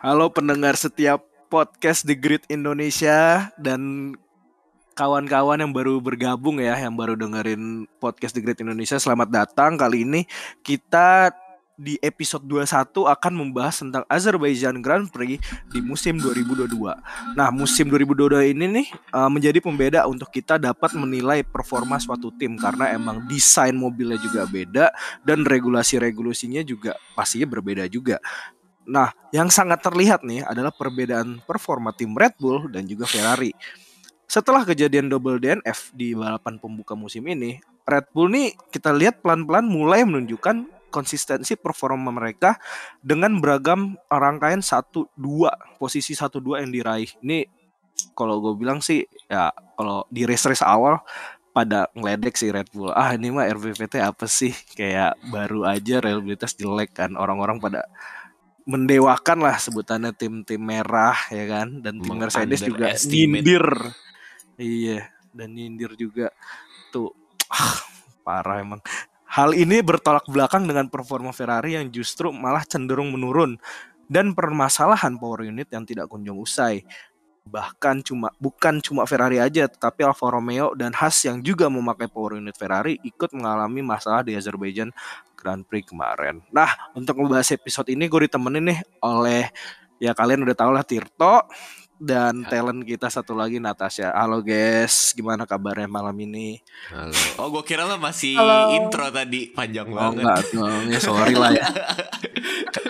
Halo pendengar setiap podcast The Grid Indonesia dan kawan-kawan yang baru bergabung ya, yang baru dengerin podcast The Grid Indonesia, selamat datang. Kali ini kita di episode 21 akan membahas tentang Azerbaijan Grand Prix di musim 2022. Nah, musim 2022 ini nih menjadi pembeda untuk kita dapat menilai performa suatu tim karena emang desain mobilnya juga beda dan regulasi-regulasinya juga pastinya berbeda juga. Nah, yang sangat terlihat nih adalah perbedaan performa tim Red Bull dan juga Ferrari. Setelah kejadian double DNF di balapan pembuka musim ini, Red Bull nih kita lihat pelan-pelan mulai menunjukkan konsistensi performa mereka dengan beragam rangkaian 1-2, posisi 1-2 yang diraih. Ini kalau gue bilang sih ya, kalau di race-race awal pada ngeledek sih Red Bull. Ah, ini mah RPPT apa sih? Kayak baru aja reliabilitas jelek kan, orang-orang pada mendewakan lah sebutannya tim-tim merah ya kan, dan tim Mercedes juga nyindir. Iya, dan nyindir juga tuh. Parah emang. Hal ini bertolak belakang dengan performa Ferrari yang justru malah cenderung menurun dan permasalahan power unit yang tidak kunjung usai. Bahkan bukan cuma Ferrari aja, tetapi Alfa Romeo dan Haas yang juga memakai power unit Ferrari ikut mengalami masalah di Azerbaijan Grand Prix kemarin. Nah, untuk membahas episode ini gue ditemenin nih oleh, ya kalian udah tau lah, Tirto dan talent kita satu lagi, Natasha. Halo guys, gimana kabarnya malam ini? Halo. Oh, gue kira lo masih halo. Intro tadi panjang banget. Oh enggak, sorry lah ya.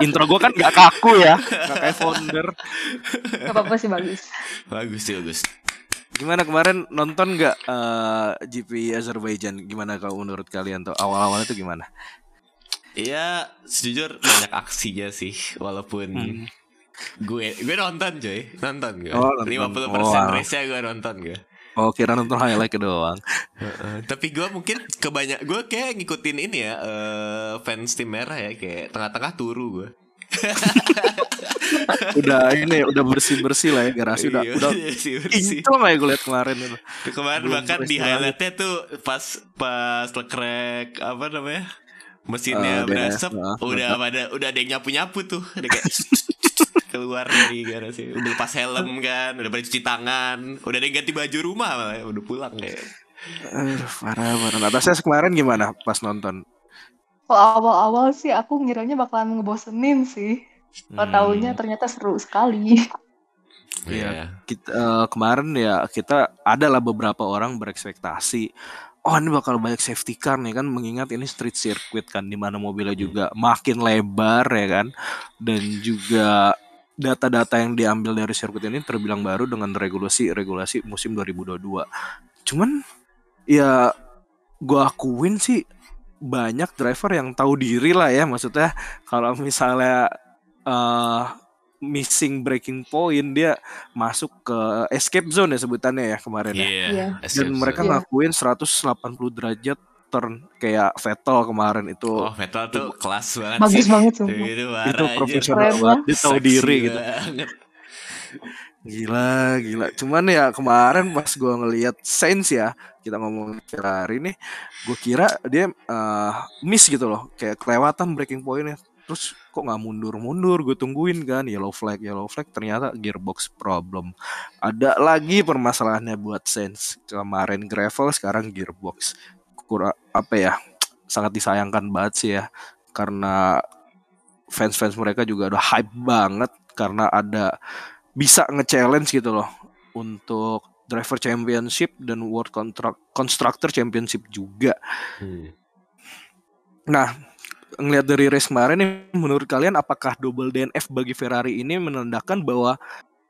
Intro gue kan gak kaku ya, gak kayak founder. Gak apa-apa sih, bagus. Gimana kemarin nonton gak GP Azerbaijan? Gimana kalau menurut kalian tuh awal-awalnya tuh gimana? Iya, sejujur banyak aksinya sih, walaupun gue nonton coy, 50% race-nya gue nonton gue. Oh, kira nonton highlight doang. Tapi gue mungkin gue kayak ngikutin ini ya, fans tim merah ya, kayak tengah-tengah turu gue. Udah ini udah bersih-bersih lah ya garasi. Udah itu lah gue liat kemarin bahkan di highlightnya tuh pas Leclerc apa namanya mesinnya berasap, udah ada yang nyapu tuh, ada kayak keluar dari garasi, udah lepas helm kan, udah pada cuci tangan, udah ada yang ganti baju rumah malah, udah pulang kayak. Parah. Natasha kemarin gimana pas nonton? Awal-awal sih aku ngiranya bakalan ngebosenin sih. Taunya ternyata seru sekali. Iya. Kemarin ya kita adalah beberapa orang berekspektasi, oh ini bakal banyak safety car nih kan, mengingat ini street circuit kan, di mana mobilnya juga makin lebar ya kan, dan juga data-data yang diambil dari sirkuit ini terbilang baru dengan regulasi musim 2022. Cuman ya gue akuin sih banyak driver yang tahu diri lah ya, maksudnya kalau misalnya missing braking point, dia masuk ke escape zone ya sebutannya ya kemarin ya. Dan mereka ngakuin 180 derajat turn kayak Vettel kemarin itu. Oh, Vettel tuh kelas banget. Bagus banget tuh. Itu profesional banget, dia tahu diri gitu. Gila. Cuman ya kemarin pas gue ngelihat Sainz ya, kita ngomong Ferrari nih, gue kira dia miss gitu loh, kayak kelewatan breaking point-nya. Terus kok nggak mundur, gue tungguin kan, yellow flag, ternyata gearbox problem. Ada lagi permasalahannya buat Sainz, kemarin gravel, sekarang gearbox. Kurang apa ya? Sangat disayangkan banget sih ya, karena fans-fans mereka juga udah hype banget karena ada bisa nge-challenge gitu loh untuk driver championship dan world constructor championship juga. Nah, ngelihat dari race kemarin nih, menurut kalian apakah double DNF bagi Ferrari ini menandakan bahwa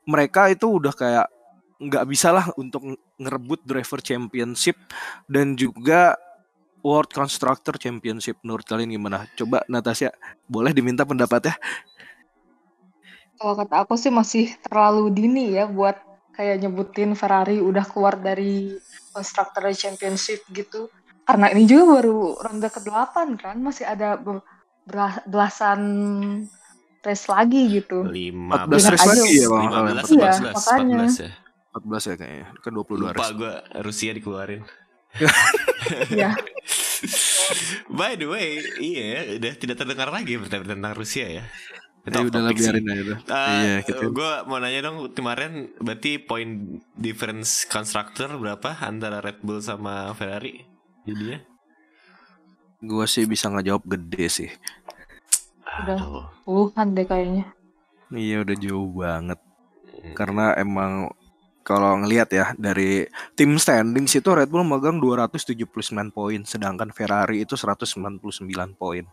mereka itu udah kayak nggak bisa lah untuk ngerebut driver championship dan juga world constructor championship? Menurut kalian gimana? Coba Natasha, boleh diminta pendapatnya? Kalau kata aku sih masih terlalu dini ya buat kayak nyebutin Ferrari udah keluar dari Constructor Championship gitu. Karena ini juga baru ronde ke-8 kan, masih ada belasan race lagi gitu. 15 race lagi ya bang? 15 ya, makanya. 14 ya kayaknya, kan 22 race. Lupa gue, Rusia dikeluarin. Iya. By the way, iya udah tidak terdengar lagi berita tentang Rusia ya. Jadi udah biarin aja tuh. Iya, gitu. Gue mau nanya dong, kemarin berarti point difference constructor berapa antara Red Bull sama Ferrari jadinya? Gue sih bisa ngejawab gede sih. Udah puluhan deh kayaknya. Iya, udah jauh banget. Karena emang kalau ngelihat ya dari tim standings itu Red Bull megang 279 poin sedangkan Ferrari itu 199 poin.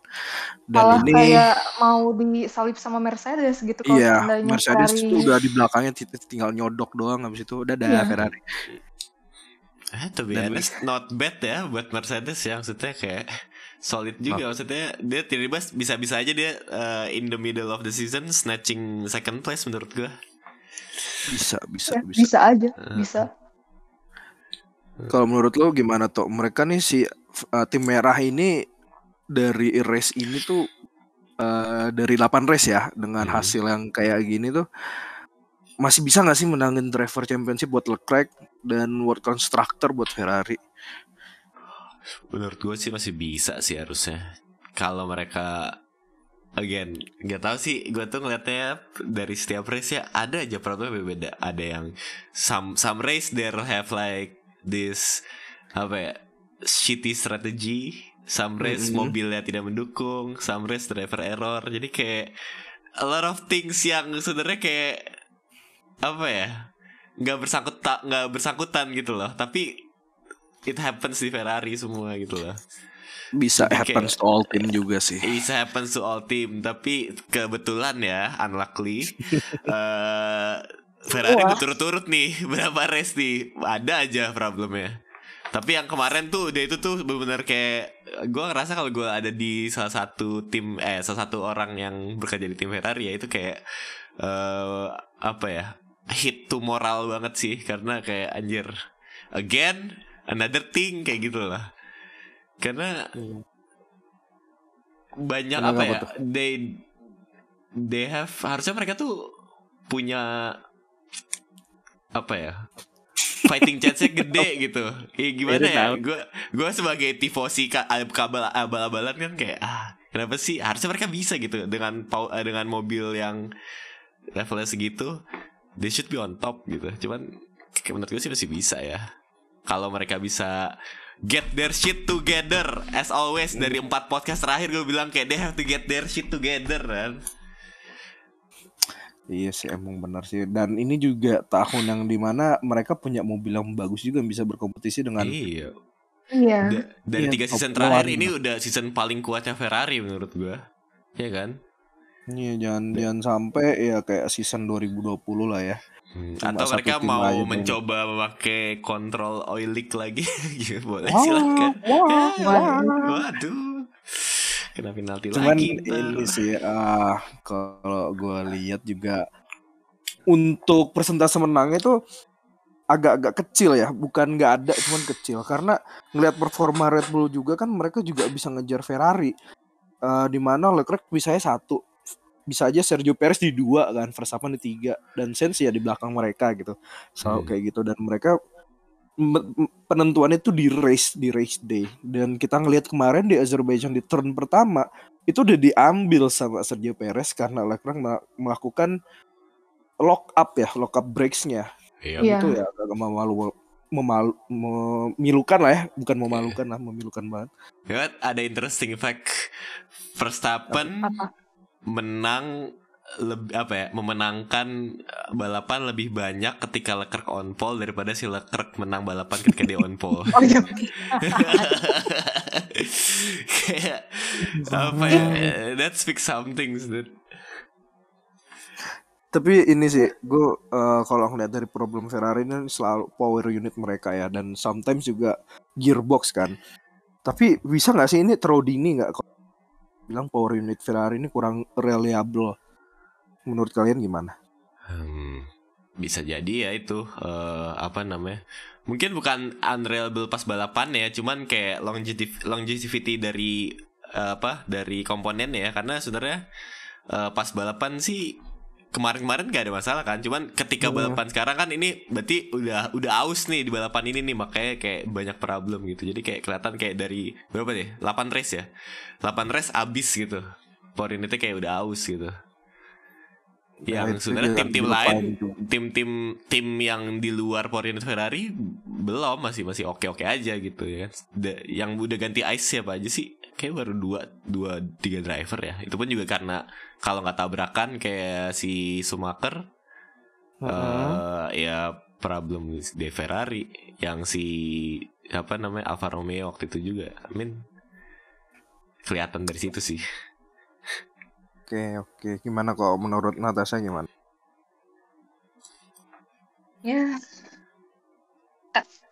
Dan malah ini kayak mau disalip sama Mercedes gitu kalau iya, tandanya Mercedes Ferrari. Itu udah di belakangnya tinggal nyodok doang habis itu udah ada yeah. Ferrari. Tapi not bad ya buat Mercedes ya, maksudnya kayak solid juga maksudnya dia tiba-tiba bisa-bisa aja dia in the middle of the season snatching second place menurut gua. Bisa aja. Kalau menurut lo gimana tuh? Mereka nih si tim merah ini dari race ini tuh dari 8 race ya dengan hasil yang kayak gini tuh masih bisa gak sih menangin driver championship buat Leclerc dan World Constructor buat Ferrari? Menurut gue sih masih bisa sih harusnya kalau mereka. Again, gak tau sih, gue tuh ngeliatnya dari setiap race ya ada aja peraturan berbeda. Ada yang some race there have like this shitty strategy. Some race mobilnya tidak mendukung. Some race driver error. Jadi kayak a lot of things yang sebenarnya kayak nggak bersangkutan gitu loh. Tapi it happens di Ferrari semua gitu loh. Bisa happens to all team juga sih. Bisa happens to all team. Tapi kebetulan ya, unluckily Ferrari berturut-turut nih berapa race nih ada aja problemnya. Tapi yang kemarin tuh dia itu tuh benar-benar kayak gue ngerasa kalau gue ada di salah satu tim salah satu orang yang bekerja di tim Ferrari ya itu kayak hit to moral banget sih. Karena kayak anjir, again another thing kayak gitu lah. Karena banyak they have harusnya mereka tuh punya fighting chance gede gitu. Gimana ya? Gue sebagai tifosi abal-abalan kan kayak kenapa sih harusnya mereka bisa gitu dengan mobil yang levelnya segitu they should be on top gitu. Cuman kayak menurut gue sih masih bisa ya. Kalau mereka bisa get their shit together. As always dari 4 podcast terakhir gue bilang kayak they have to get their shit together kan. Iya sih emang benar sih. Dan ini juga tahun yang dimana mereka punya mobil yang bagus juga bisa berkompetisi dengan dari 3 season terakhir ini udah season paling kuatnya Ferrari menurut gue. Iya kan? Iya jangan sampai ya kayak season 2020 lah ya. Atau mereka mau mencoba memakai kontrol oilik lagi gitu. Boleh silakan. Waduh. Kena penalti cuman lagi. Cuman ini sih kalau gue lihat juga untuk persentase menangnya tuh agak-agak kecil ya. Bukan gak ada cuman kecil. Karena ngelihat performa Red Bull juga kan mereka juga bisa ngejar Ferrari dimana Leclerc bisanya 1. Bisa aja Sergio Perez di 2 kan, Verstappen di 3 dan Sainz ya di belakang mereka gitu. Selalu kayak gitu dan mereka penentuannya itu di race day. Dan kita ngelihat kemarin di Azerbaijan di turn pertama itu udah diambil sama Sergio Perez karena Leclerc melakukan lock up breaks-nya. Iya. Itu ya agak memilukan lah ya, bukan memalukan lah, memilukan banget. Ya, ada interesting fact Verstappen menang memenangkan balapan lebih banyak ketika Leclerc on pole daripada si Leclerc menang balapan ketika dia on pole. Kayak that speaks something dude. Tapi ini sih gue kalau ngeliat dari problem Ferrari ini selalu power unit mereka ya dan sometimes juga gearbox kan. Tapi bisa nggak sih ini terlalu dini nggak? Bilang power unit Ferrari ini kurang reliable. Menurut kalian gimana? Bisa jadi ya itu mungkin bukan unreliable pas balapan ya, cuman kayak longevity dari dari komponen ya. Karena sebenarnya pas balapan sih kemarin-kemarin gak ada masalah kan. Cuman ketika balapan sekarang kan ini berarti udah aus nih di balapan ini nih. Makanya kayak banyak problem gitu. Jadi kayak kelihatan kayak dari berapa deh 8 race ya 8 race abis gitu. Power unitnya kayak udah aus gitu. Yang sebenarnya tim-tim lain, tim yang di luar Porsche Ferrari belum, masih oke-oke aja gitu ya. Yang udah ganti ICE siapa aja sih? Kayak baru 2-3 driver ya. Itu pun juga karena kalau nggak tabrakan kayak si Schumacher, ya problem di Ferrari. Yang si apa namanya Alfa Romeo waktu itu juga, kelihatan dari situ sih. Oke. Gimana kok menurut Natasha gimana? Ya,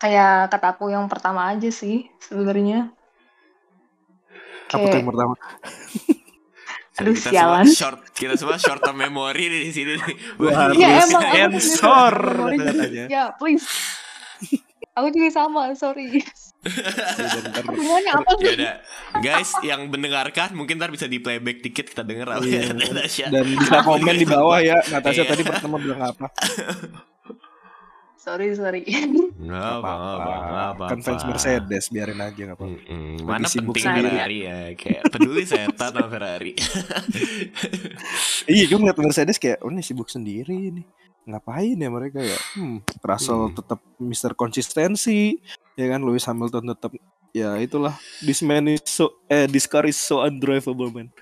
kayak kata aku yang pertama aja sih sebenarnya. Apa tuh yang pertama? Aduh, sialan. Kita semua short term memory di sini. Ya emang sensor. Ya please. Aku juga sama, sorry. Yaudah, guys yang mendengarkan mungkin ntar bisa di playback dikit kita denger ya, Natasha. Dan bisa komen di bawah ya Natasha tadi pertama bilang apa. Sorry Gak apa-apa. Kan fans Mercedes biarin aja gak apa-apa. Mana penting Ferrari ya. Kayak peduli setan sama Ferrari. Iya gue ngeliat Mercedes kayak ini sibuk sendiri nih. Ngapain ya mereka ya? Russell tetap Mr. Konsistensi, ya kan? Lewis Hamilton tetap, ya itulah. This man is so, this car is so undrivable man.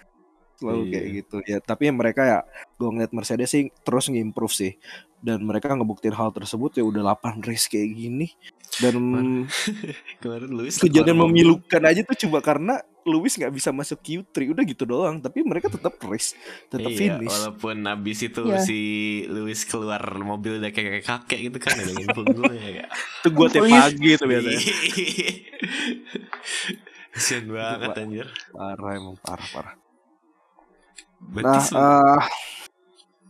Selalu kayak gitu. Ya tapi mereka ya, gue ngeliat Mercedes sih terus ngimprove sih. Dan mereka ngebuktiin hal tersebut ya udah 8 race kayak gini. Dan kemarin Lewis kejadian memilukan aja tuh cuma karena Lewis nggak bisa masuk Q3 udah gitu doang, tapi mereka tetap race, tetap finish. Walaupun abis itu si Lewis keluar mobil udah kayak kakek gitu kan, ada info gue ya. Itu gue tiap pagi tuh biasanya. Kasian banget anjir. Parah emang parah. Nah,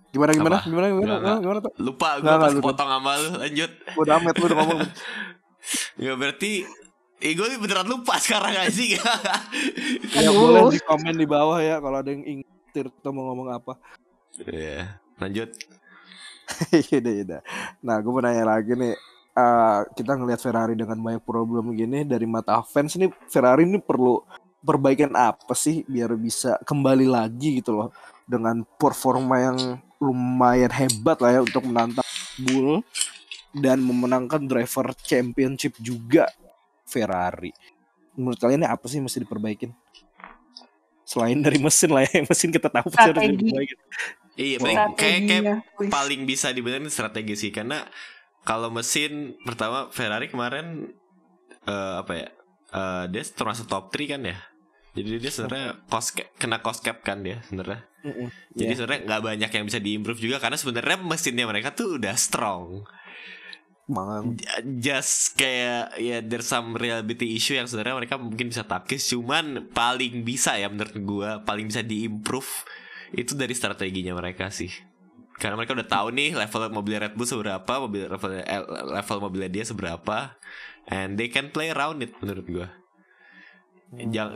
gimana? Lupa gue pas potong sama lu, lanjut. Udah amat lu udah ngomong. Ya berarti gue beneran lupa sekarang gak sih? Ya boleh di komen di bawah ya kalau ada yang ingin Tirta mau ngomong apa. Iya, lanjut. Iya. Nah gue mau nanya lagi nih, kita ngelihat Ferrari dengan banyak problem gini, dari mata fans nih Ferrari ini perlu perbaikan apa sih biar bisa kembali lagi gitu loh, dengan performa yang lumayan hebat lah ya untuk menantang Bull dan memenangkan driver championship juga Ferrari. Menurut kalian ini apa sih yang mesti diperbaikin? Selain dari mesin lah ya, mesin kita tahu pasti harus diperbaikin. Iya, kayak paling bisa dibenerin strategi sih, karena kalau mesin pertama Ferrari kemarin dia termasuk top 3 kan ya. Jadi dia sebenarnya kena cost cap kan dia sebenarnya. Jadi sebenarnya nggak banyak yang bisa diimprove juga karena sebenarnya mesinnya mereka tuh udah strong. Just kayak ya there's some reliability issue yang sebenarnya mereka mungkin bisa taktis, cuman paling bisa ya menurut gue paling bisa diimprove itu dari strateginya mereka sih, karena mereka udah tahu nih level mobil Red Bull seberapa, level mobilnya dia seberapa, and they can play around it menurut gue.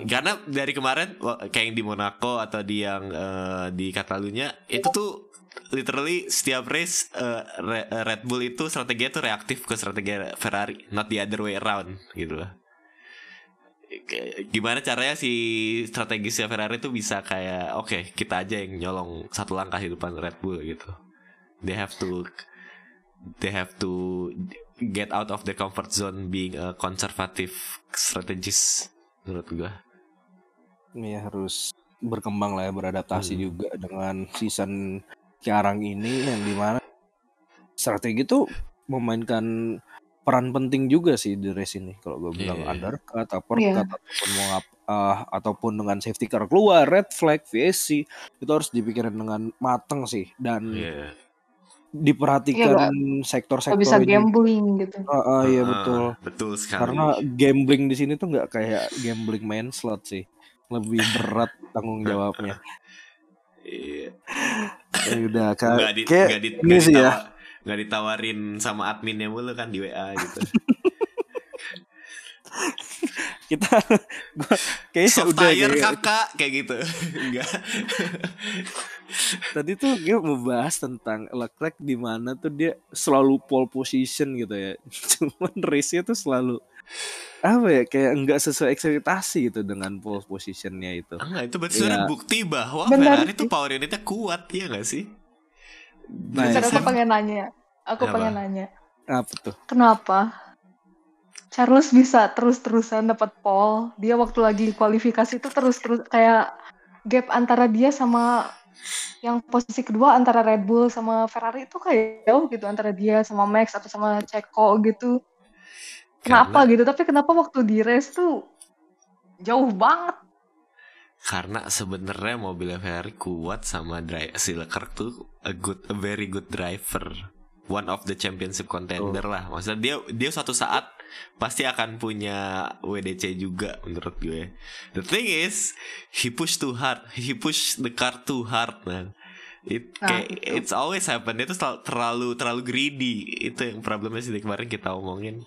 Karena dari kemarin kayak yang di Monaco atau di yang di Catalunya itu tuh literally setiap race Red Bull itu strateginya tuh reaktif ke strategi Ferrari, not the other way around gitu loh. Gimana caranya si strategisnya Ferrari tuh bisa kayak oke, kita aja yang nyolong satu langkah di depan Red Bull gitu. They have to get out of their comfort zone being a conservative strategist menurut gue. Iya harus berkembang lah ya, beradaptasi juga dengan season sekarang ini yang dimana strategi tuh memainkan peran penting juga sih di race ini. Kalau gue bilang undercut, uppercut, ataupun mau ataupun dengan safety car keluar, red flag, VSC itu harus dipikirin dengan mateng sih dan diperhatikan sektor-sektor. Gak bisa gambling gitu. Iya betul. Betul sekali. Karena gambling di sini tuh nggak kayak gambling main slot sih, lebih berat tanggung jawabnya. Iya. Udah nggak ditawarin sama adminnya mulu kan di WA gitu. Kayaknya udah kakak kayak gitu. Enggak. Tadi tuh gue membahas tentang Leclerc di mana tuh dia selalu pole position gitu ya. Cuman race-nya tuh selalu kayak enggak sesuai ekspektasi gitu dengan pole position-nya itu. Itu betul bukti bahwa Ferrari tuh power unit-nya kuat ya enggak sih? Nice. Aku pengen nanya. Aku pengen nanya. Apa tuh? Kenapa Charles bisa terus-terusan dapat pole? Dia waktu lagi kualifikasi itu terus-terus kayak gap antara dia sama yang posisi kedua antara Red Bull sama Ferrari itu kayak jauh gitu, antara dia sama Max atau sama Checo gitu. Kenapa gitu? Tapi kenapa waktu di race tuh jauh banget? Karena sebenarnya mobilnya Ferrari kuat sama si Leclerc tuh a very good driver. One of the championship contender lah. Maksudnya dia suatu saat pasti akan punya WDC juga menurut gue. The thing is, he push too hard. He push the car too hard, man. It's always happen. Itu terlalu greedy. Itu yang problemnya sih kemarin kita omongin.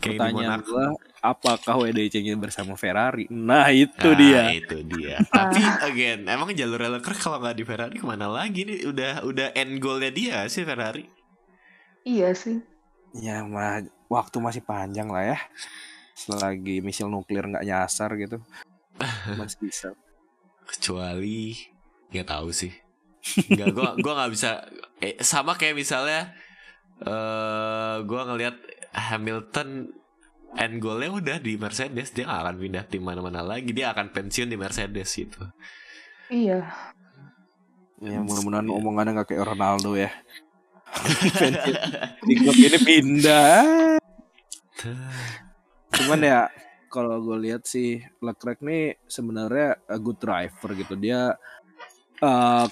Kayak pertanyaan gue, apakah WDC-nya bersama Ferrari? Nah, itu dia. Tapi again, emang jalur Leclerc kalau nggak di Ferrari kemana lagi nih? Udah end goal-nya dia sih Ferrari. Iya sih. Ya mah waktu masih panjang lah ya. Selagi misil nuklir nggak nyasar gitu, masih bisa. Kecuali nggak tahu sih. Nggak, gue nggak bisa. Sama kayak misalnya, gue ngelihat Hamilton end goal-nya udah di Mercedes, dia gak akan pindah tim mana-mana lagi, dia akan pensiun di Mercedes gitu. Iya. Ya mudah-mudahan omongannya gak kayak Ronaldo ya. Di klub ini pindah. Cuman ya kalau gue lihat sih Leclerc nih sebenarnya a good driver gitu. Dia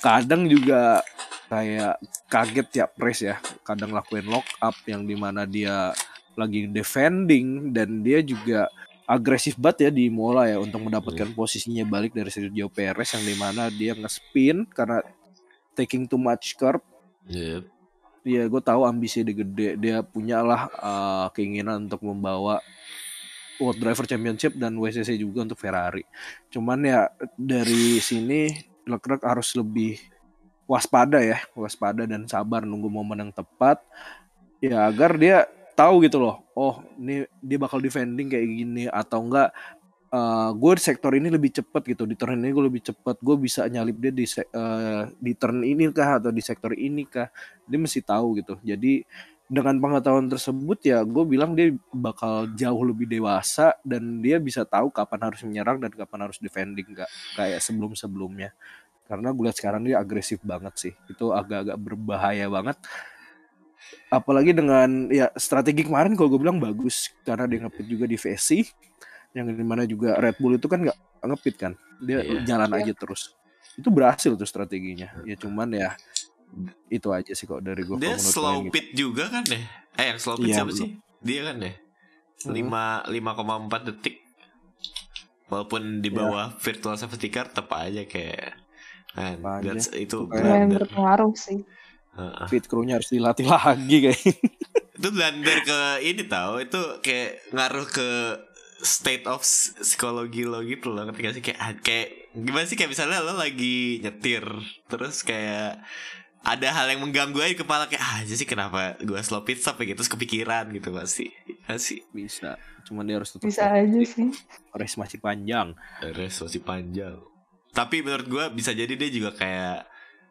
kadang juga kayak kaget tiap race ya. Kadang lakuin lock up yang dimana dia lagi defending, dan dia juga agresif banget ya di mola ya untuk mendapatkan posisinya balik dari Sergio Perez yang dimana dia nge-spin karena taking too much curb. Iya, gue tahu ambisi dia gede, dia punyalah keinginan untuk membawa World Driver Championship dan WCC juga untuk Ferrari. Cuman ya dari sini Leclerc harus lebih waspada dan sabar nunggu momen yang tepat ya, agar dia tahu gitu loh, oh ini dia bakal defending kayak gini, atau enggak gue di sektor ini lebih cepet gitu, di turn ini gue lebih cepet, gue bisa nyalip dia di turn ini kah atau di sektor ini kah, dia mesti tahu gitu. Jadi dengan pengetahuan tersebut ya gue bilang dia bakal jauh lebih dewasa dan dia bisa tahu kapan harus menyerang dan kapan harus defending, enggak kayak sebelum-sebelumnya. Karena gue lihat sekarang dia agresif banget sih, itu agak-agak berbahaya banget. Apalagi dengan ya strategi kemarin kalau gue bilang bagus, karena dia ngepit juga di VSC yang dimana juga Red Bull itu kan nggak ngepit kan, dia jalan aja terus, itu berhasil tuh strateginya. Ya cuman ya itu aja sih kok dari gue. Dia slow pit gitu juga kan deh, yang slow pit siapa sih dia kan deh 5,4 detik walaupun di bawah virtual safety car tepat aja kayak itu berpengaruh sih. Pit crew-nya harus dilatih lagi kayak. Itu blunder ke ini tau, itu kayak ngaruh ke state of psikologi lo gitu loh. Ketika sih kayak gimana sih, kayak misalnya lo lagi nyetir terus kayak ada hal yang mengganggu aja di kepala kayak sih kenapa gue slow pit stop gitu, terus kepikiran gitu pasti. Bisa. Cuman dia harus tetap bisa aja sih. Race masih panjang. Tapi menurut gue bisa jadi dia juga kayak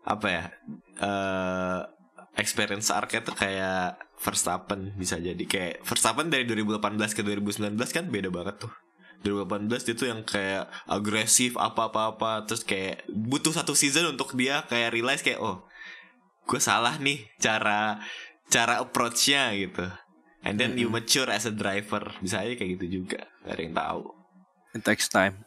apa ya, experience arcade tuh kayak Verstappen, bisa jadi kayak Verstappen dari 2018 ke 2019 kan beda banget tuh. 2018 dia tuh yang kayak agresif apa-apa, terus kayak butuh satu season untuk dia kayak realize kayak oh gue salah nih cara approach-nya gitu, and then you mature as a driver, bisa aja kayak gitu juga, gak ada yang tahu. It takes time.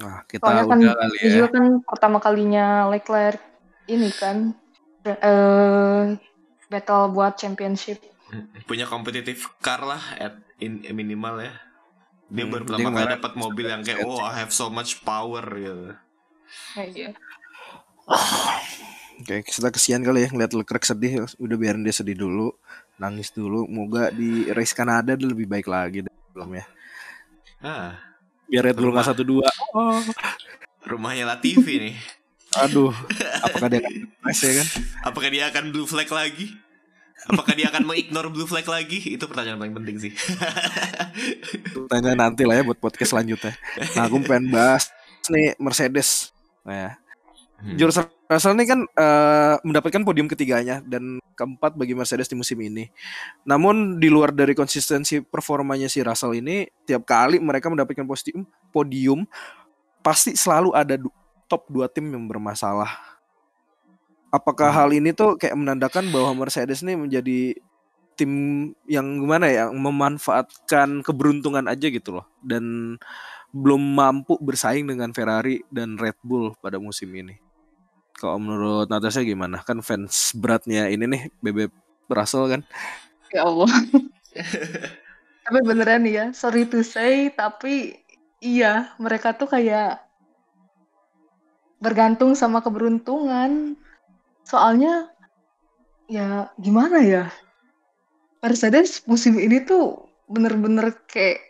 Nah, kita soalnya kan dia juga kan pertama kalinya Leclerc ini kan battle buat championship, punya kompetitif car lah minimal ya. Dia baru pertama kali dapat mobil yang kayak oh I have so much power gitu. Iya. Oke, kita kesian kali ya ngeliat Leclerc sedih, udah biarin dia sedih dulu, nangis dulu, moga di race Kanada dia lebih baik lagi belum ya. Biar Red Bull nggak 1-2. Rumahnya Latifi nih. Aduh, apakah dia akan nice ya kan? Apakah dia akan blue flag lagi? Apakah dia akan mengignore blue flag lagi? Itu pertanyaan paling penting sih. Pertanyaan nanti lah ya buat podcast selanjutnya. Nah, aku pengen bahas nih Mercedes. Nah, ya. George Russell ini kan mendapatkan podium ketiganya dan keempat bagi Mercedes di musim ini. Namun di luar dari konsistensi performanya si Russell ini, tiap kali mereka mendapatkan podium pasti selalu ada top 2 tim yang bermasalah. Apakah hal ini tuh kayak menandakan bahwa Mercedes ini menjadi tim yang gimana ya, memanfaatkan keberuntungan aja gitu loh, dan belum mampu bersaing dengan Ferrari dan Red Bull pada musim ini. Kalau menurut Natasha gimana? Kan fans beratnya ini nih Bebek Russell kan. Ya Allah. Tapi beneran ya, sorry to say, tapi iya, mereka tuh kayak bergantung sama keberuntungan. Soalnya ya gimana ya, Mercedes musim ini tuh bener-bener kayak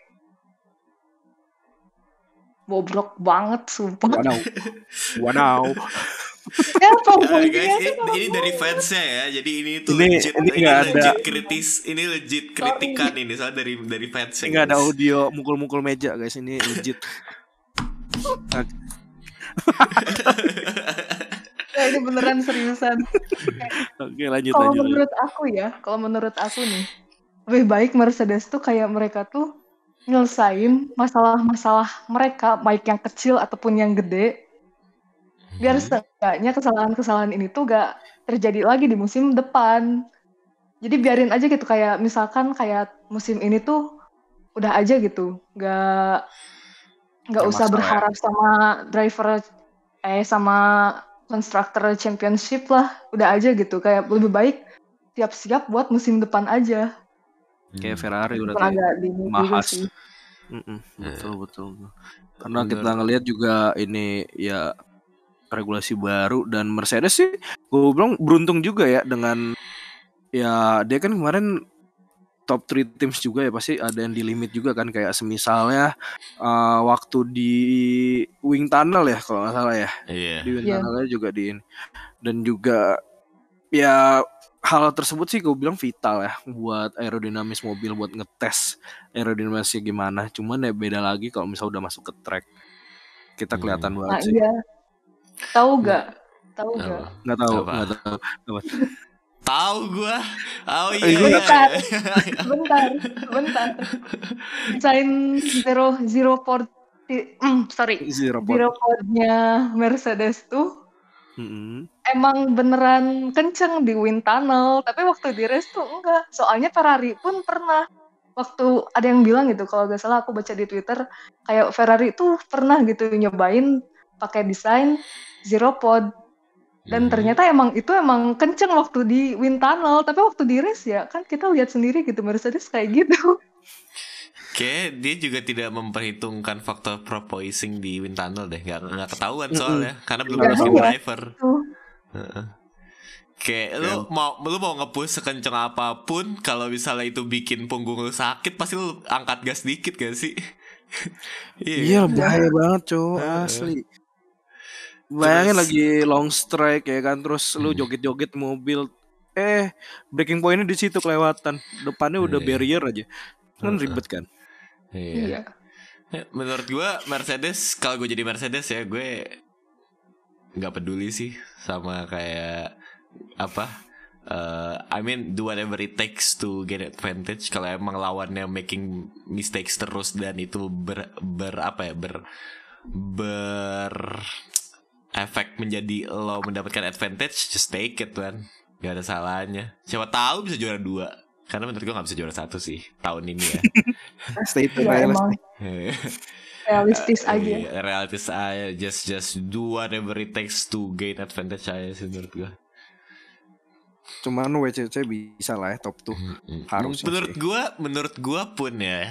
bobrok banget, sumpah. Wanaw. Ya, ini dari fansnya ya. Jadi ini tuh legit, ini legit kritikan ini soal dari fansnya. Enggak ada audio mukul-mukul meja, guys. Ini legit. Nah, ini beneran seriusan. Oke, lanjut aja. Kalau menurut aku ya, lebih baik Mercedes tuh kayak mereka tuh nyelesain masalah-masalah mereka, baik yang kecil ataupun yang gede, biar setidaknya kesalahan-kesalahan ini tuh gak terjadi lagi di musim depan. Jadi biarin aja gitu, kayak misalkan kayak musim ini tuh udah aja gitu, gak usah berharap sama driver sama constructor championship lah, udah aja gitu, kayak lebih baik siap-siap buat musim depan aja. Kayak Ferrari udah mahas. Betul. Karena kita ngelihat juga ini ya regulasi baru, dan Mercedes sih gue bilang beruntung juga ya, dengan ya dia kan kemarin top 3 teams juga ya, pasti ada yang di limit juga kan, kayak semisalnya waktu di Wing Tunnel ya kalau nggak salah ya. Di Wing Tunnelnya juga dan juga ya hal tersebut sih gue bilang vital ya buat aerodinamis mobil, buat ngetes aerodinamisnya gimana. Cuman ya beda lagi kalau misal udah masuk ke track, kita kelihatan banget sih. Iya. Tahu gak? Oh iya. Bentar. Desain 004. Sorry. 004-nya Mercedes tuh emang beneran kenceng di wind tunnel, tapi waktu di race tuh enggak. Soalnya Ferrari pun pernah, waktu ada yang bilang gitu, kalau gak salah aku baca di Twitter, kayak Ferrari tuh pernah gitu nyobain pakai desain 0 pod, dan ternyata emang kenceng waktu di wind tunnel, tapi waktu di race ya kan kita lihat sendiri gitu, Mercedes kayak gitu. Oke, dia juga tidak memperhitungkan faktor propoising di wind tunnel deh, nggak ketahuan soalnya, karena belum ada driver. Oke, lu mau nge-push sekenceng apapun, kalau misalnya itu bikin punggung lu sakit, pasti lu angkat gas dikit gak sih? Iya, bahaya banget coy, asli. Bayangin lagi long strike ya kan, terus lu joget-joget mobil, breaking point-nya di situ kelewatan, depannya udah barrier aja, kan ribet kan. Iya. Menurut gue Mercedes, kalau gue jadi Mercedes ya gue nggak peduli sih sama kayak apa. I mean do whatever it takes to get advantage. Kalau emang lawannya making mistakes terus dan itu berefek menjadi lo mendapatkan advantage, just take it man. Gak ada salahnya. Siapa tahu bisa juara 2. Karena menurut gue gak bisa juara 1 sih tahun ini ya. Stay tuned ya, realistis aja. Realistis aja, just do whatever it takes to gain advantage aja sih menurut gue. Cuman WCC bisa lah ya top 2. Harus. Menurut gue pun ya,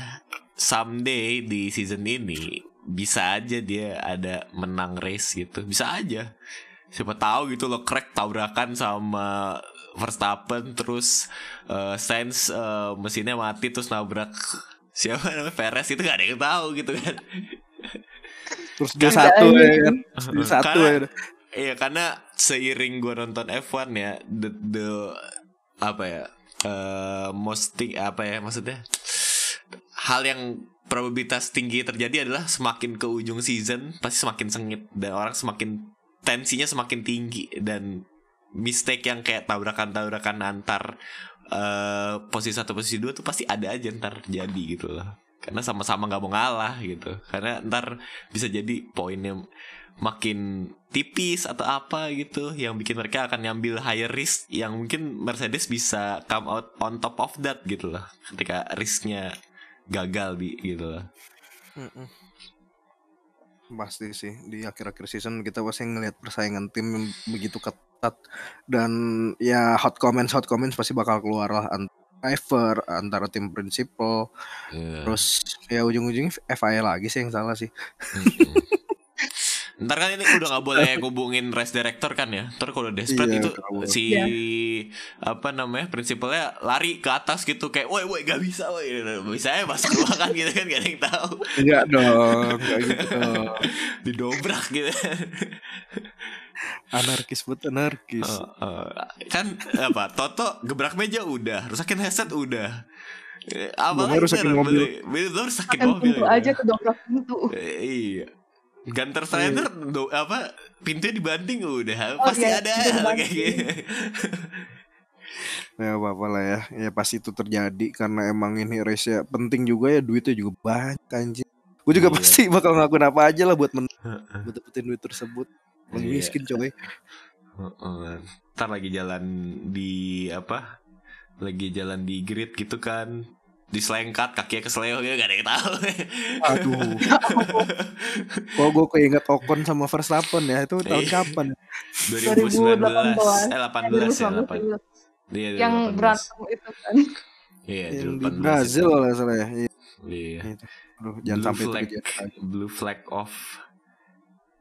someday di season ini bisa aja dia ada menang race gitu. Bisa aja. Siapa tahu gitu lo crack tabrakan sama Verstappen, terus Sainz mesinnya mati terus nabrak siapa namanya Perez, itu gak ada yang tahu gitu kan. Terus dia satu ya kan. Iya, karena seiring gue nonton F1 ya, maksudnya hal yang probabilitas tinggi terjadi adalah semakin ke ujung season pasti semakin sengit dan orang semakin tensinya semakin tinggi, dan mistake yang kayak tabrakan-tabrakan antar posisi 1 posisi 2 tuh pasti ada aja ntar terjadi gitu loh. Karena sama-sama gak mau ngalah gitu. Karena ntar bisa jadi poinnya makin tipis atau apa gitu, yang bikin mereka akan ngambil higher risk, yang mungkin Mercedes bisa come out on top of that gitu loh, ketika risknya gagal di gitu loh. Pasti sih di akhir-akhir season kita pasti ngelihat persaingan tim yang begitu ketat, dan ya hot comments pasti bakal keluar lah driver, antara tim prinsipal, terus ya ujung-ujungnya FIA lagi sih yang salah sih. Ntar kan ini udah nggak boleh hubungin race director kan ya, ntar kalau desperate itu si apa namanya prinsipalnya lari ke atas gitu kayak woi gak bisa woi, misalnya masuk ruangan gitu kan gak ada yang tahu. Iya dong, gak gitu. Didobrak gitu. Anarkis. Kan apa? Toto gebrak meja udah, rusakin headset udah. Abang rusakin mobil, rusakin mobil. Pintu aja kedobrak pintu. Iya. Ganter Snyder apa pintunya dibanting udah pasti ada kayak gitu. Ya apa-apa lah ya. Ya pasti itu terjadi karena emang ini race-nya penting juga ya, duitnya juga banyak anjir. Gue juga pasti bakal ngakuin apa aja lah buat dapetin duit tersebut. Lagi miskin coy. Ntar lagi jalan di apa? Lagi jalan di grid gitu kan. Diselengkat kakinya kesleo gitu, gak ada yang tahu. Aduh. Kalau gue keinget Ocon sama Verstappen ya, itu tahun kapan? 2018 ya. Yang berantem itu kan. Iya, di Brazil lah soalnya. Iya. Aduh, jangan sampai terjadi. Blue flag off.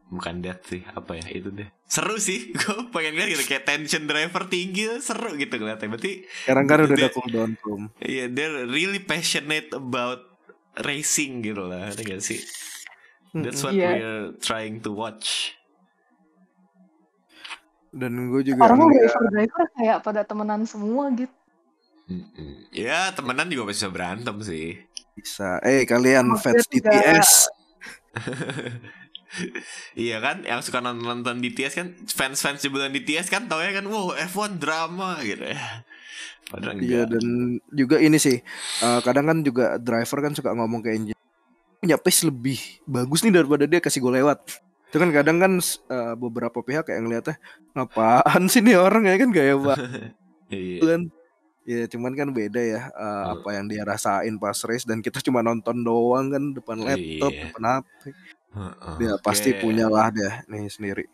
Bukan death sih, apa ya itu deh. Seru sih, gue pengen lihat gitu, kayak tension driver tinggi, seru gitu kelihatannya. Berarti sekarang kan udah ada cool down room. Iya, dia really passionate about racing gitu lah, nggak sih? That's what we're trying to watch. Dan gue juga orang driver kayak pada temenan semua gitu. Ya temenan juga bisa berantem sih. Bisa. Kalian fans DTS. Iya kan, yang suka nonton DTS kan, fans jebolan DTS kan, taunya kan, wow F1 drama gitu ya. Padahal iya, dan juga ini sih, kadang kan juga driver kan suka ngomong ke engine, punya pace lebih bagus nih daripada dia, kasih gue lewat. Itu kan kadang kan beberapa pihak kayak ngeliatnya, ngapaan sih nih orang ya kan gaya banget. Iya. Ya cuman kan beda ya apa yang dia rasain pas race, dan kita cuma nonton doang kan depan laptop, depan HP. Dia pasti punyalah dia nih sendiri.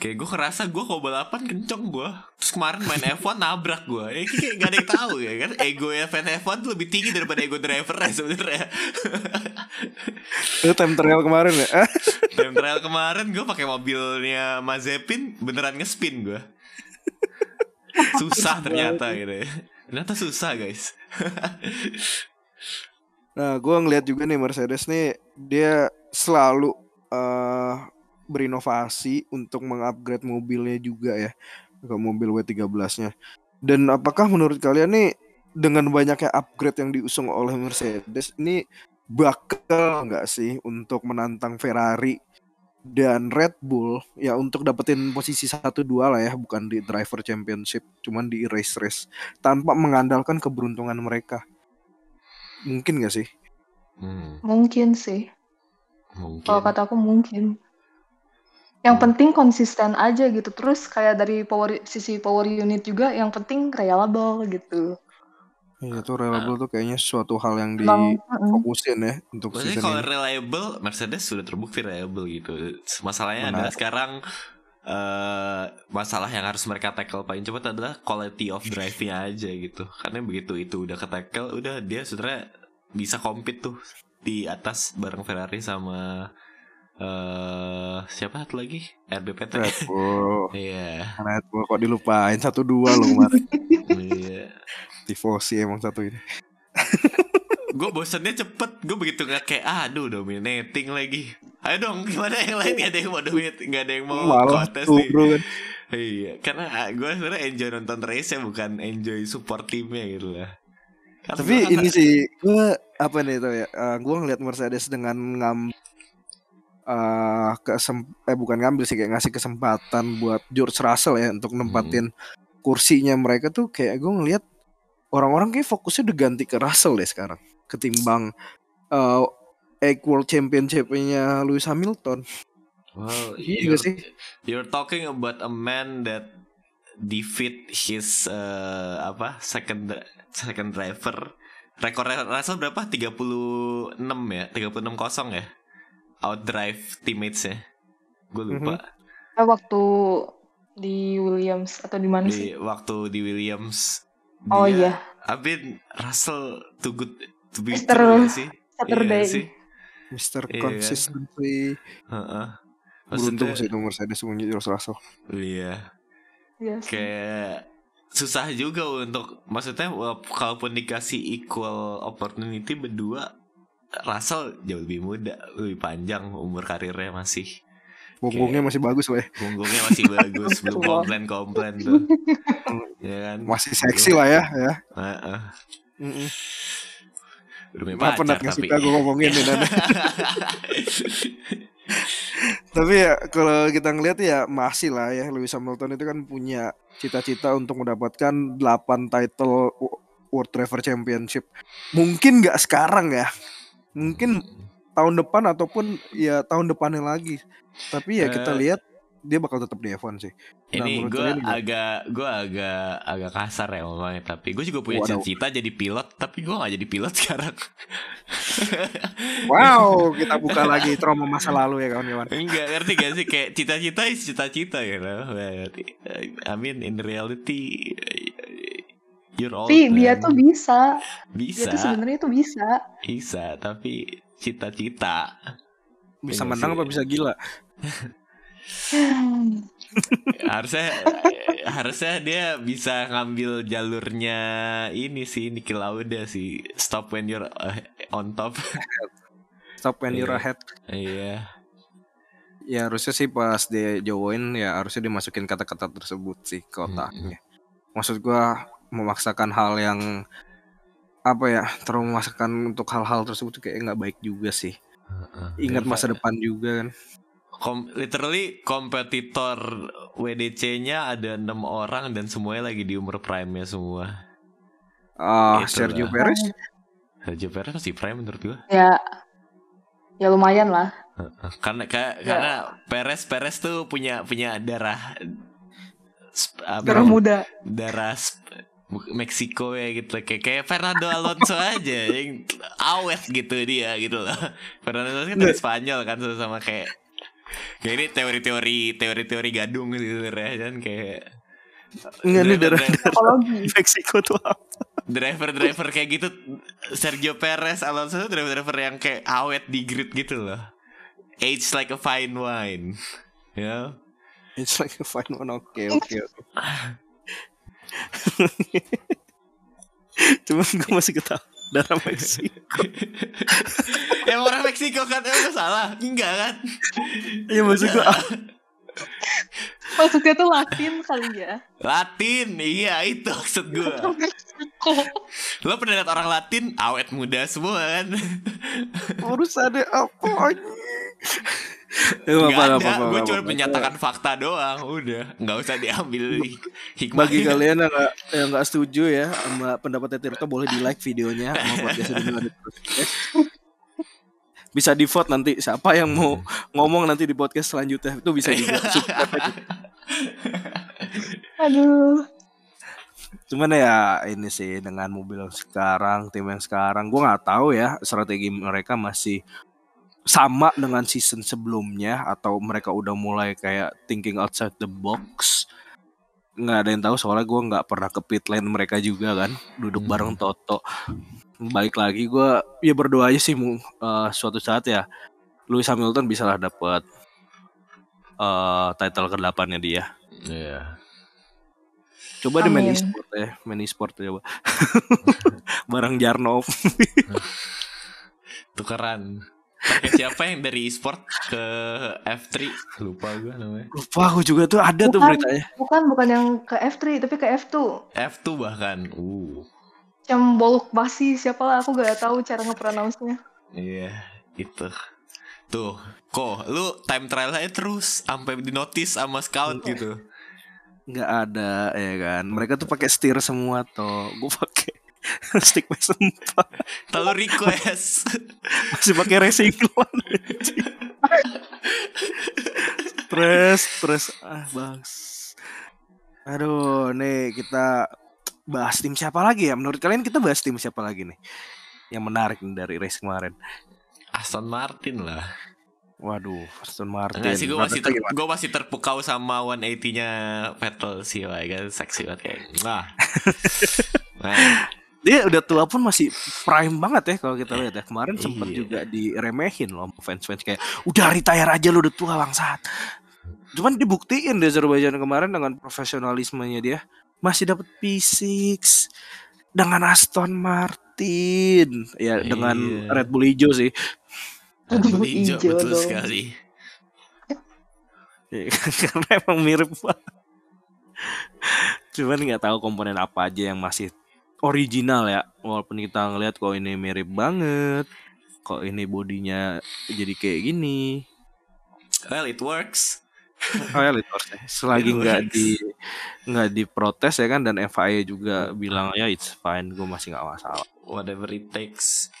Kayak gue ngerasa gue kalau balapan kenceng gue. Terus kemarin main F1 nabrak gue. Kayak gak ada yang tahu ya kan. Ego fan F1 tuh lebih tinggi daripada ego driver sebenarnya. Itu time trial kemarin ya. Time trial kemarin gue pakai mobilnya Mazepin, beneran ngespin gue. Susah ternyata gitu ya. Ternyata susah guys. Nah gue ngeliat juga nih Mercedes nih, dia selalu berinovasi untuk mengupgrade mobilnya juga ya, ke mobil W13-nya. Dan apakah menurut kalian nih dengan banyaknya upgrade yang diusung oleh Mercedes ini bakal nggak sih untuk menantang Ferrari dan Red Bull ya untuk dapetin posisi 1-2 lah ya, bukan di driver championship, cuman di race tanpa mengandalkan keberuntungan mereka? Mungkin nggak sih? Mungkin sih. Kalau kata aku mungkin. Yang penting konsisten aja gitu. Terus kayak dari sisi power unit juga, yang penting reliable gitu. Iya tuh reliable tuh kayaknya suatu hal yang difokusin ya untuk season ini. Kalau reliable, Mercedes sudah terbukti reliable gitu. Masalahnya adalah sekarang masalah yang harus mereka tackle paling cepat adalah quality of driving aja gitu. Karena begitu itu udah ke-tackle, udah dia sebenarnya bisa compete tuh di atas bareng Ferrari sama siapa satu lagi? RBPT. Red Bull. Iya. Red Bull kok dilupain 1-2 loh kemarin. Iya. Tifosi emang satu ini. Gue bosannya cepet, gue begitu ngeliat kayak aduh dominating lagi. Ayo dong gimana yang lain, gak ada yang mau dominating, gak ada yang mau kontes nih. Iya, karena gue sebenarnya enjoy nonton race ya, bukan enjoy support timnya gitu lah. Tapi ini sih gue apa nih tuh ya, gue ngeliat Mercedes dengan ngasih kesempatan buat George Russell ya untuk nempatin kursinya mereka tuh, kayak gue ngelihat orang-orang kayak fokusnya udah ganti ke Russell deh sekarang ketimbang World Championship-nya Lewis Hamilton. Well, you're talking about a man that defeat his second driver. Rekor Russell berapa? 36 ya? 36-0 ya? Outdrive teammates-nya. Gue lupa. Waktu di Williams atau di mana sih? Waktu di Williams. Oh iya. Abin Russell too good to be true sih. Saturday. Iya, sih. Mr. Consistency. Beruntung sih nomor saya semuanya George Russell. Iya. Yes. Kayak susah juga untuk, maksudnya kalaupun dikasih equal opportunity berdua, Russell jauh lebih muda, lebih panjang umur karirnya masih. Punggungnya masih bagus, weh. Punggungnya masih bagus, belum komplain tuh. Ya kan? Masih seksi lah ya. Heeh. Heeh. Udah pacar, penat ngasih tapi... gue ngomongin nih. Tapi ya kalau kita ngelihat ya masih lah ya, Lewis Hamilton itu kan punya cita-cita untuk mendapatkan 8 title World Driver Championship. Mungkin gak sekarang ya, mungkin tahun depan ataupun ya tahun depannya lagi. Tapi ya kita lihat dia bakal tetap di F1 sih. Ini gue agak kasar ya ngomongnya, tapi gue juga punya cita jadi pilot, tapi gue gak jadi pilot sekarang. Wow, kita buka lagi trauma masa lalu ya kawan-kawan. Enggak ngerti gak sih, kayak cita-cita is cita-cita gitu. I mean in reality you're all. Tapi dia tuh bisa. Dia tuh sebenarnya tuh bisa, tapi cita-cita. Bisa menang apa bisa gila? harusnya dia bisa ngambil jalurnya ini sih, Niki Lauda sih, stop when you're on top. Stop when you're ahead. Iya. Ya harusnya sih pas dia join ya harusnya dimasukin kata-kata tersebut sih ke otaknya. Maksud gua memaksakan hal yang terlalu memaksakan untuk hal-hal tersebut kayak nggak baik juga sih. Ingat masa depan juga kan. Literally kompetitor WDC-nya ada 6 orang dan semuanya lagi di umur prime-nya semua. Sergio Perez masih prime menurut gue. Ya lumayan lah. Karena Perez tuh punya darah muda. Darah Meksiko ya gitu, kayak Fernando Alonso aja yang awet gitu dia gitu loh. Fernando Alonso kan dari Spanyol kan, sama kayak ini teori-teori gadung gitu ya kan, kayak enggak nih dari Meksiko tuh driver kayak gitu. Sergio Perez, Alonso tuh driver yang kayak awet di grid gitu loh. Age like a fine wine, you know? It's like a fine wine. Okay. Cuman gue masih ketawa darah Meksiko. Orang Meksiko kan emang salah? Enggak kan? Iya maksudnya tuh Latin kali ya. Latin, iya itu maksud gue. Lo pernah lihat orang Latin awet muda semua kan? Harus ada apa? Enggak ada. Gue cuma menyatakan fakta doang. Udah, enggak usah diambil hikmah. Bagi kalian yang enggak setuju ya sama pendapatnya Tirto, boleh di-like videonya sama podcast ini terus. Bisa di-vote nanti siapa yang mau ngomong nanti di podcast selanjutnya. Itu bisa juga. Aduh. Cuman ya ini sih dengan mobil yang sekarang, tim yang sekarang, gue enggak tahu ya strategi mereka masih sama dengan season sebelumnya atau mereka udah mulai kayak thinking outside the box. Nggak ada yang tahu, soalnya gue nggak pernah ke pit lane mereka juga kan, duduk bareng Toto. Balik lagi gue ya berdoa aja sih suatu saat ya Lewis Hamilton bisa lah dapat title ke-8-nya dia. Iya. Coba deh main e-sport coba. Bareng Jarnov. Tukeran. Pake siapa yang dari e-sport ke F3? Lupa gue namanya. Lupa aku juga tuh, ada tuh beritanya. Bukan yang ke F3, tapi ke F2. F2 bahkan. Yang bolok basi siapalah, aku gak tahu cara nge-pronounce-nya. Iya, itu. Tuh, kok lu time trial aja terus sampai di notice sama scout gitu. Enggak ada ya kan. Mereka tuh pakai setir semua toh. Gue pakai stick mesin. Kalau request masih pakai racing line. Stress ah bangs. Aduh, nih kita bahas tim siapa lagi ya? Menurut kalian kita bahas tim siapa lagi nih? Yang menarik nih dari race kemarin. Aston Martin lah. Waduh, Aston Martin. Enggak sih, gue masih terpukau sama 180-nya Vettel sih, kan seksi banget kayak. Nah. Dia udah tua pun masih prime banget ya kalau kita lihat ya. Kemarin sempat juga diremehin loh fans-fans kayak, "Udah retire aja lu udah tua langsat." Cuman dibuktiin di Azerbaijan kemarin dengan profesionalismenya dia, masih dapat P6 dengan Aston Martin. Ya dengan Red Bull hijau sih. Red Bull hijau betul dong. Sekali. Karena emang mirip banget. Cuman nggak tahu komponen apa aja yang masih original ya. Walaupun kita ngelihat kok ini mirip banget, kok ini bodinya jadi kayak gini. Well it works. Selagi nggak diprotes ya kan, dan FIA juga bilang ya it's fine, gue masih nggak masalah. Whatever it takes.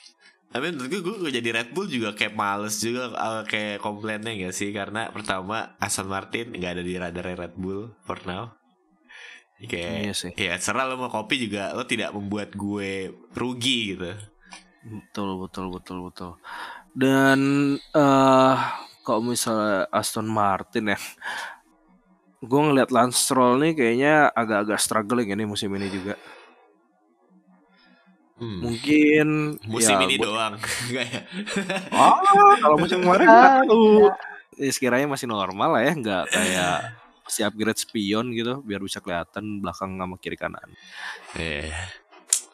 Tapi menurut gue jadi Red Bull juga kayak males juga kayak komplainnya nggak sih, karena pertama Aston Martin nggak ada di radar Red Bull for now. Kayak ya serah lo mau kopi juga lo tidak membuat gue rugi gitu. Betul. Dan kalau misalnya Aston Martin ya, gue ngeliat Lance Stroll nih kayaknya agak-agak struggling ini musim ini juga. Mungkin musim ya, ini doang. Oh, kalau musim kemarin ya, sekiranya masih normal lah ya, nggak kayak masih upgrade spion gitu biar bisa kelihatan belakang sama kiri kanan.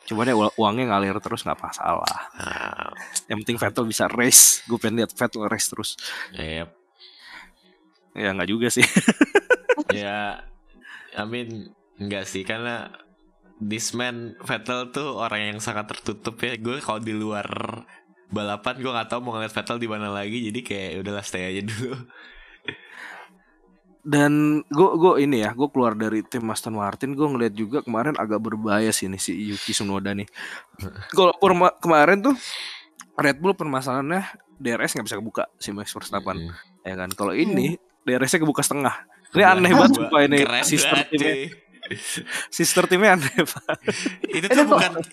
Cuman ya uangnya ngalir terus nggak masalah. Yang penting Vettel bisa race. Gue pengen lihat Vettel race terus. Ya nggak juga sih. Ya, nggak sih, karena this man Vettel tuh orang yang sangat tertutup ya. Gue kalau di luar balapan gue nggak tahu mau ngeliat Vettel di mana lagi. Jadi kayak udahlah stay aja dulu. Dan gue keluar dari tim Aston Martin, gue ngeliat juga kemarin agak berbias ini si Yuki Tsunoda nih. Kalau kemarin tuh Red Bull permasalahannya DRS nggak bisa kebuka si Max Verstappen, ya kan? Kalau ini DRS-nya kebuka setengah. Ini aneh banget sumpah ini sister timnya aneh banget.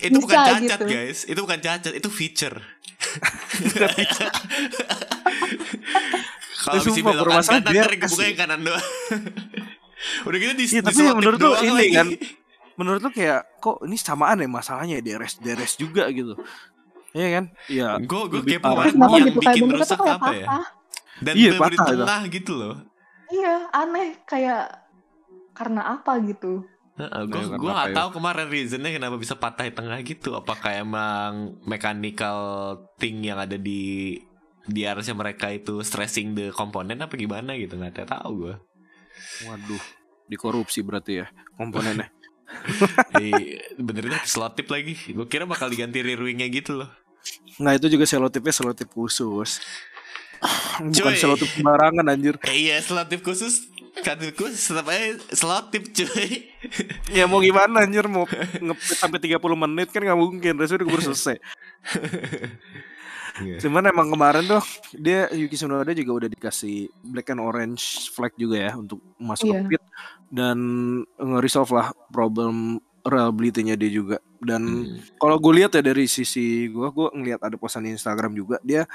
itu bukan cacat gitu. Guys, itu bukan cacat, itu feature. Kalau bisa belok kanan nanti kebuka yang kanan doang. Udah gitu tapi menurut lu ini kan, menurut lu kayak kok ini samaan ya masalahnya, DRS juga gitu. Iya kan? Iya. Gue kepo banget yang bikin rusak apa ya. Dan di tengah gitu loh. Iya, aneh kayak karena apa gitu. Gue gak tahu kemarin reasonnya kenapa bisa patah di tengah gitu. Apakah emang mechanical thing yang ada di DRS-nya mereka itu stressing the komponen apa gimana gitu, nggak tahu gue. Waduh, dikorupsi berarti ya komponennya. Benerin selotip lagi. Gue kira bakal diganti rear wingnya gitu loh. Nah itu juga selotip khusus. Bukan selotip sembarangan anjir. Iya selotip khusus. Kadirku tetap aja selotip cuy. Ya mau gimana anjir, mau ngepit sampai 30 menit kan nggak mungkin. Rasanya udah selesai. Cuman emang kemarin tuh dia Yuki Tsunoda juga udah dikasih black and orange flag juga ya untuk masuk ke pit dan nge-resolve lah problem reliability-nya dia juga. Dan kalau gue lihat ya dari sisi gue ngelihat ada postan di Instagram juga dia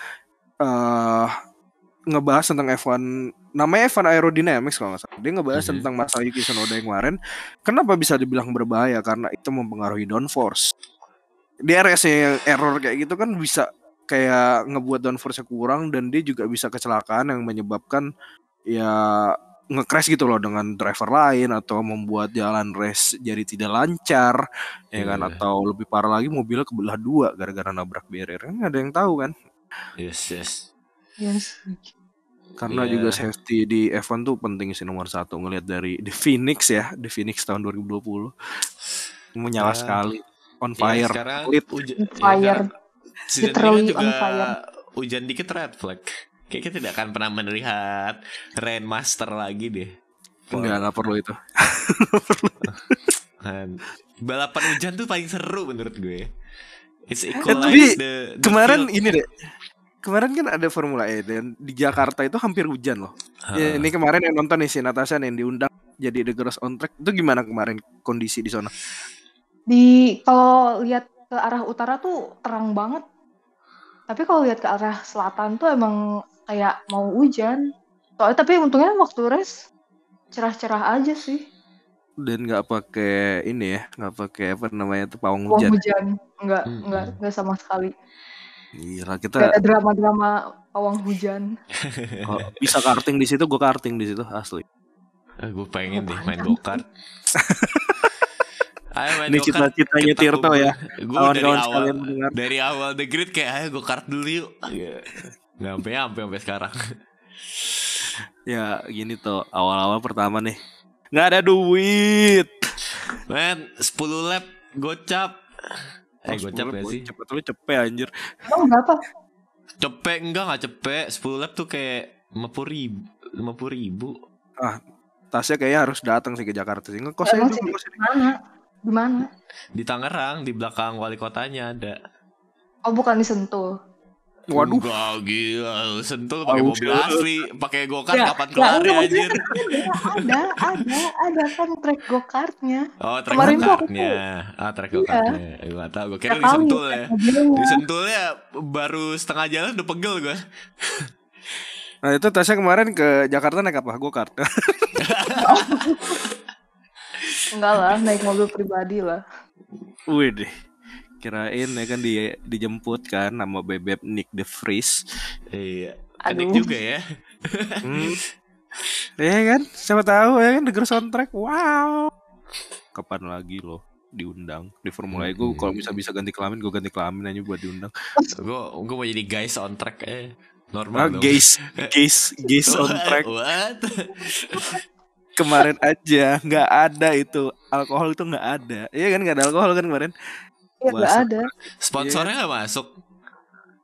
ngebahas tentang F1, namanya F1 Aerodynamics kalau nggak salah. Dia ngebahas tentang masalah Yuki Tsunoda yang kemarin. Kenapa bisa dibilang berbahaya? Karena itu mempengaruhi downforce. DRS yang error kayak gitu kan bisa kayak ngebuat downforce-nya kurang, dan dia juga bisa kecelakaan yang menyebabkan ya nge-crash gitu loh dengan driver lain, atau membuat jalan race jadi tidak lancar ya kan, atau lebih parah lagi mobilnya kebelah dua gara-gara nabrak barrier. Nggak ada yang tahu kan. Yes. Karena juga safety di F1 tuh penting sih nomor satu. Ngelihat dari The Phoenix ya, The Phoenix tahun 2020 menyala sekali, on fire. Sekarang on fire. Sebenarnya juga hujan dikit red flag. kayak kita tidak akan pernah melihat Grandmaster lagi deh. Enggak perlu itu. Balapan hujan tuh paling seru menurut gue. It's equalize the kemarin field. Ini deh. Kemarin kan ada Formula E dan di Jakarta itu hampir hujan loh. Ya, ini kemarin yang nonton nih si Natasha yang diundang jadi The Girls on Track. Itu gimana kemarin kondisi di sana? Di kalau lihat ke arah utara tuh terang banget. Tapi kalau lihat ke arah selatan tuh emang kayak mau hujan. Soalnya tapi untungnya waktu race cerah-cerah aja sih. Dan nggak pakai ini ya, nggak pakai apa namanya tuh pawang hujan. Pawang hujan, nggak sama sekali. Gila, kita ada drama-drama pawang hujan. Oh, bisa karting di situ, gue karting di situ asli. Gue pengen deh main go-kart. Ayo main ini go-kart. Cita-citanya Tirto ya. Gue dari awal The Grid kayak ayo go-kart dulu yuk. Nggak sampai sekarang. Ya gini tuh awal-awal pertama nih nggak ada duit. Men 10 lap gocap. Gocap ya sih. Cepet lu cepet anjir. Emang berapa? Cepet enggak cepet. 10 lap tuh kayak 50 ribu. Ah, tasnya kayaknya harus datang sih ke Jakarta sih. Ngekos aja dulu. Di mana? Di Tangerang, di belakang wali kotanya ada. Oh, bukan di Sentul. Waduh. Enggak, gila. Sentul pakai mobil asli, pakai go-kart ya, kapan kelar ya anjir. Ada kan track go-kartnya. Oh, track go-kartnya. Ah, track go-kartnya. Iya. Gua tahu, gua kira di Sentul ya. Di Sentulnya baru setengah jalan udah pegel gua. Nah, itu Tasya kemarin ke Jakarta naik apa? Go-kart. Enggak lah, naik mobil pribadi lah. Wih deh. Kirain ya kan dijemput kan sama bebek Nick de Vries. Iya. Nick juga ya. Iya kan? Siapa tahu ya kan The Girls on Track. Wow. Kapan lagi loh diundang di Formula E. Gue kalau bisa ganti kelamin, gue ganti kelamin aja buat diundang. Gue mau jadi guys on track normal dong. Guys on track. What? Kemarin aja nggak ada itu. Alkohol itu nggak ada. Iya kan nggak ada alkohol kan kemarin. Ya, gak ada. Sponsornya nggak masuk.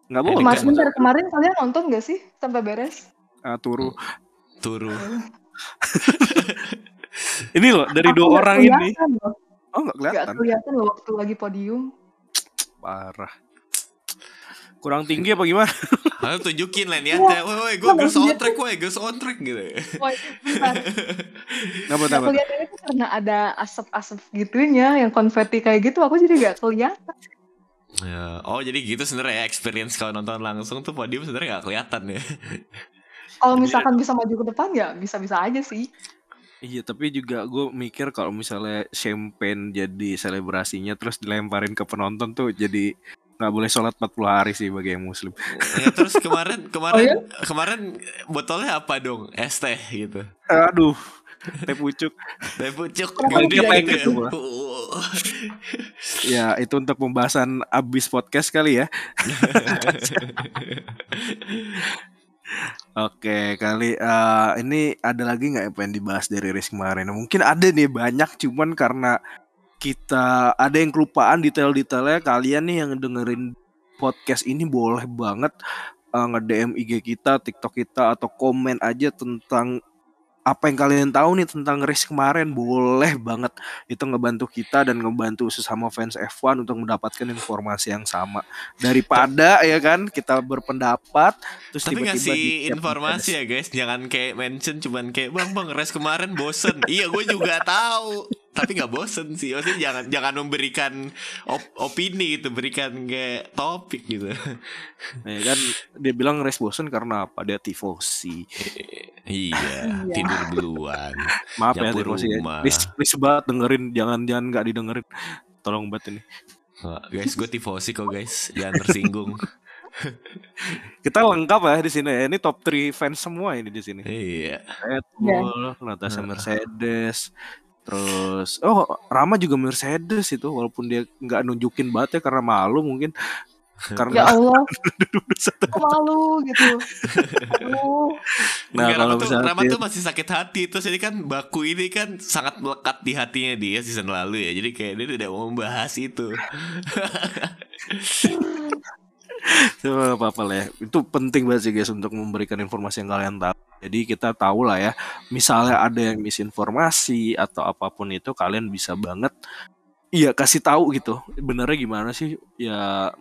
Nggak boleh. Kemarin kalian nonton nggak sih sampai beres? Ah, turu. Ini loh dari aku dua orang ini. Loh. Oh nggak kelihatan. Nggak kelihatan loh waktu lagi podium. Parah. Kurang tinggi apa gimana? Harus tunjukin lah nih. Woi, gue girls on track gitu. Woi, bentar. Kenapa? Kelihatannya tuh karena ada asap-asap gitunya, yang konfeti kayak gitu, aku jadi gak kelihatan. Ya, oh jadi gitu sebenarnya experience kalau nonton langsung tuh podium sebenarnya gak kelihatan ya. Kalau misalkan bisa maju ke depan ya bisa-bisa aja sih. Iya, tapi juga gue mikir kalau misalnya champagne jadi selebrasinya terus dilemparin ke penonton tuh jadi nggak boleh sholat 40 hari sih bagi yang muslim. Ya, terus kemarin botolnya apa dong? Es teh gitu. Aduh, teh pucuk. Ya itu untuk pembahasan abis podcast kali ya. Oke kali ini ada lagi nggak yang pengen dibahas dari race kemarin? Mungkin ada nih banyak, cuman karena kita ada yang kelupaan detail-detailnya. Kalian nih yang dengerin podcast ini boleh banget nge-DM IG kita, TikTok kita, atau komen aja tentang apa yang kalian tahu nih tentang race kemarin. Boleh banget. Itu ngebantu kita dan ngebantu sesama fans F1 untuk mendapatkan informasi yang sama. Daripada ya kan kita berpendapat terus tapi tiba-tiba ngasih informasi ya guys. Jangan kayak mention cuman kayak bang race kemarin bosen. Iya gue juga tahu. Tapi nggak bosen sih, maksudnya jangan memberikan opini gitu, berikan kayak topik gitu. Nah, kan dia bilang race bosen karena apa? Dia tifosi. Iya, tidur duluan. Maaf ya tifosi. Please banget dengerin, jangan nggak didengerin. Tolong banget ini. Nah, guys, gue tifosi kok guys, jangan tersinggung. Kita lengkap ya di sini. Ini top 3 fans semua ini di sini. Iya. Red Bull, Natasha Mercedes. Terus, oh Rama juga Mercedes itu, walaupun dia nggak nunjukin banget ya karena malu mungkin. Karena ya Allah, malu gitu. Nah, kalau Rama tuh masih sakit hati, terus jadi kan baku ini kan sangat melekat di hatinya dia season lalu ya, jadi kayak dia tidak mau membahas itu. Apa-apa lah ya. Itu penting banget sih guys untuk memberikan informasi yang kalian tahu. Jadi kita tahu lah ya, misalnya ada yang misinformasi atau apapun itu, kalian bisa banget ya kasih tahu gitu. Benernya gimana sih? Ya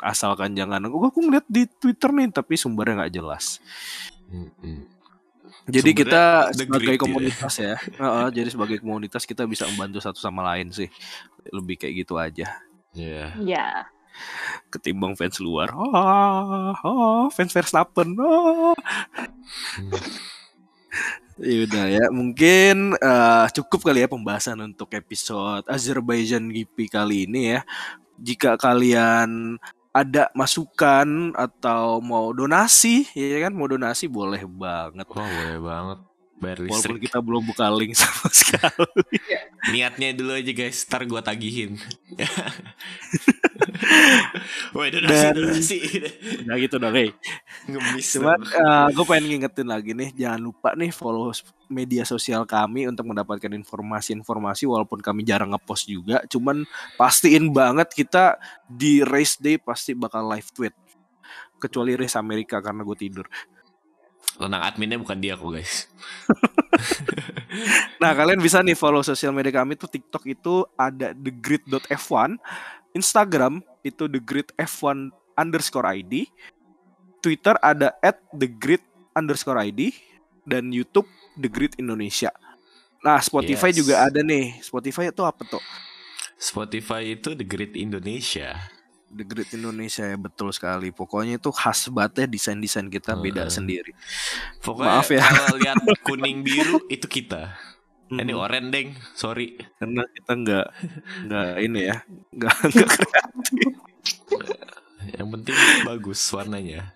asalkan jangan aku ngeliat di Twitter nih tapi sumbernya nggak jelas. Jadi sumbernya kita sebagai komunitas ya. Jadi sebagai komunitas kita bisa membantu satu sama lain sih. Lebih kayak gitu aja. Iya. Yeah. Yeah. Ketimbang fans luar. Fans Verstappen. Yaudah ya, mungkin cukup kali ya pembahasan untuk episode Azerbaijan GP kali ini ya. Jika kalian ada masukan atau mau donasi, ya kan, mau donasi boleh banget. Oh, boleh banget. Walaupun kita belum buka link sama sekali. Niatnya dulu aja guys, ntar gue tagihin. Woi, donasi. Nah gitu dong, hey. Cuman gue pengen ngingetin lagi nih, jangan lupa nih follow media sosial kami untuk mendapatkan informasi-informasi. Walaupun kami jarang ngepost juga, cuman pastiin banget kita di race day pasti bakal live tweet. Kecuali race Amerika karena gue tidur. Tenang, adminnya bukan dia kok guys. Nah kalian bisa nih follow sosial media kami tuh. TikTok itu ada thegrid.f1, Instagram itu thegrid f1_id, Twitter ada @thegrid_id, dan YouTube The Grid Indonesia. Nah Spotify juga ada nih. Spotify itu apa tuh? Spotify itu The Grid Indonesia. The Grid Indonesia ya, betul sekali. Pokoknya itu khas banget ya, desain-desain kita beda sendiri. Pokoknya maaf ya, kalau lihat kuning biru itu kita. Ini oranye deng, sorry. Karena kita nggak ini ya, nggak kreatif. Yang penting bagus warnanya.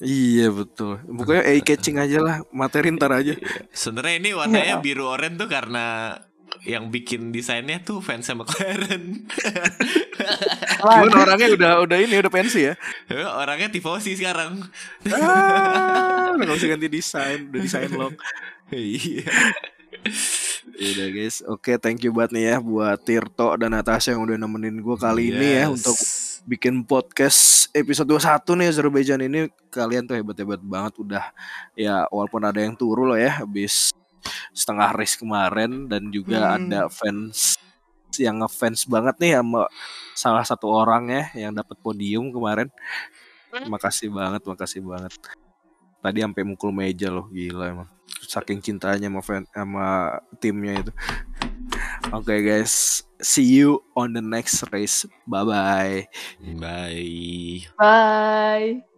Iya betul. Pokoknya eye-catching aja lah, materi ntar aja. Sebenarnya ini warnanya biru oranye tuh karena yang bikin desainnya tuh fans sama McLaren. Cuman orangnya udah pensi ya. Orangnya tifosi sekarang. Nggak usah ganti desain, udah desain lock. Iya. Udah guys, oke, thank you banget nih ya buat Tirto dan Natasha yang udah nemenin gue kali ini ya untuk bikin podcast episode 21 nih Azerbaijan ini. Kalian tuh hebat-hebat banget udah ya, walaupun ada yang turu loh ya habis setengah race kemarin, dan juga ada fans yang ngefans banget nih sama salah satu orang ya yang dapat podium kemarin. Makasih banget. Tadi sampai mukul meja loh, gila emang. Saking cintanya sama timnya itu. Oke guys, see you on the next race. Bye-bye. Bye. Bye.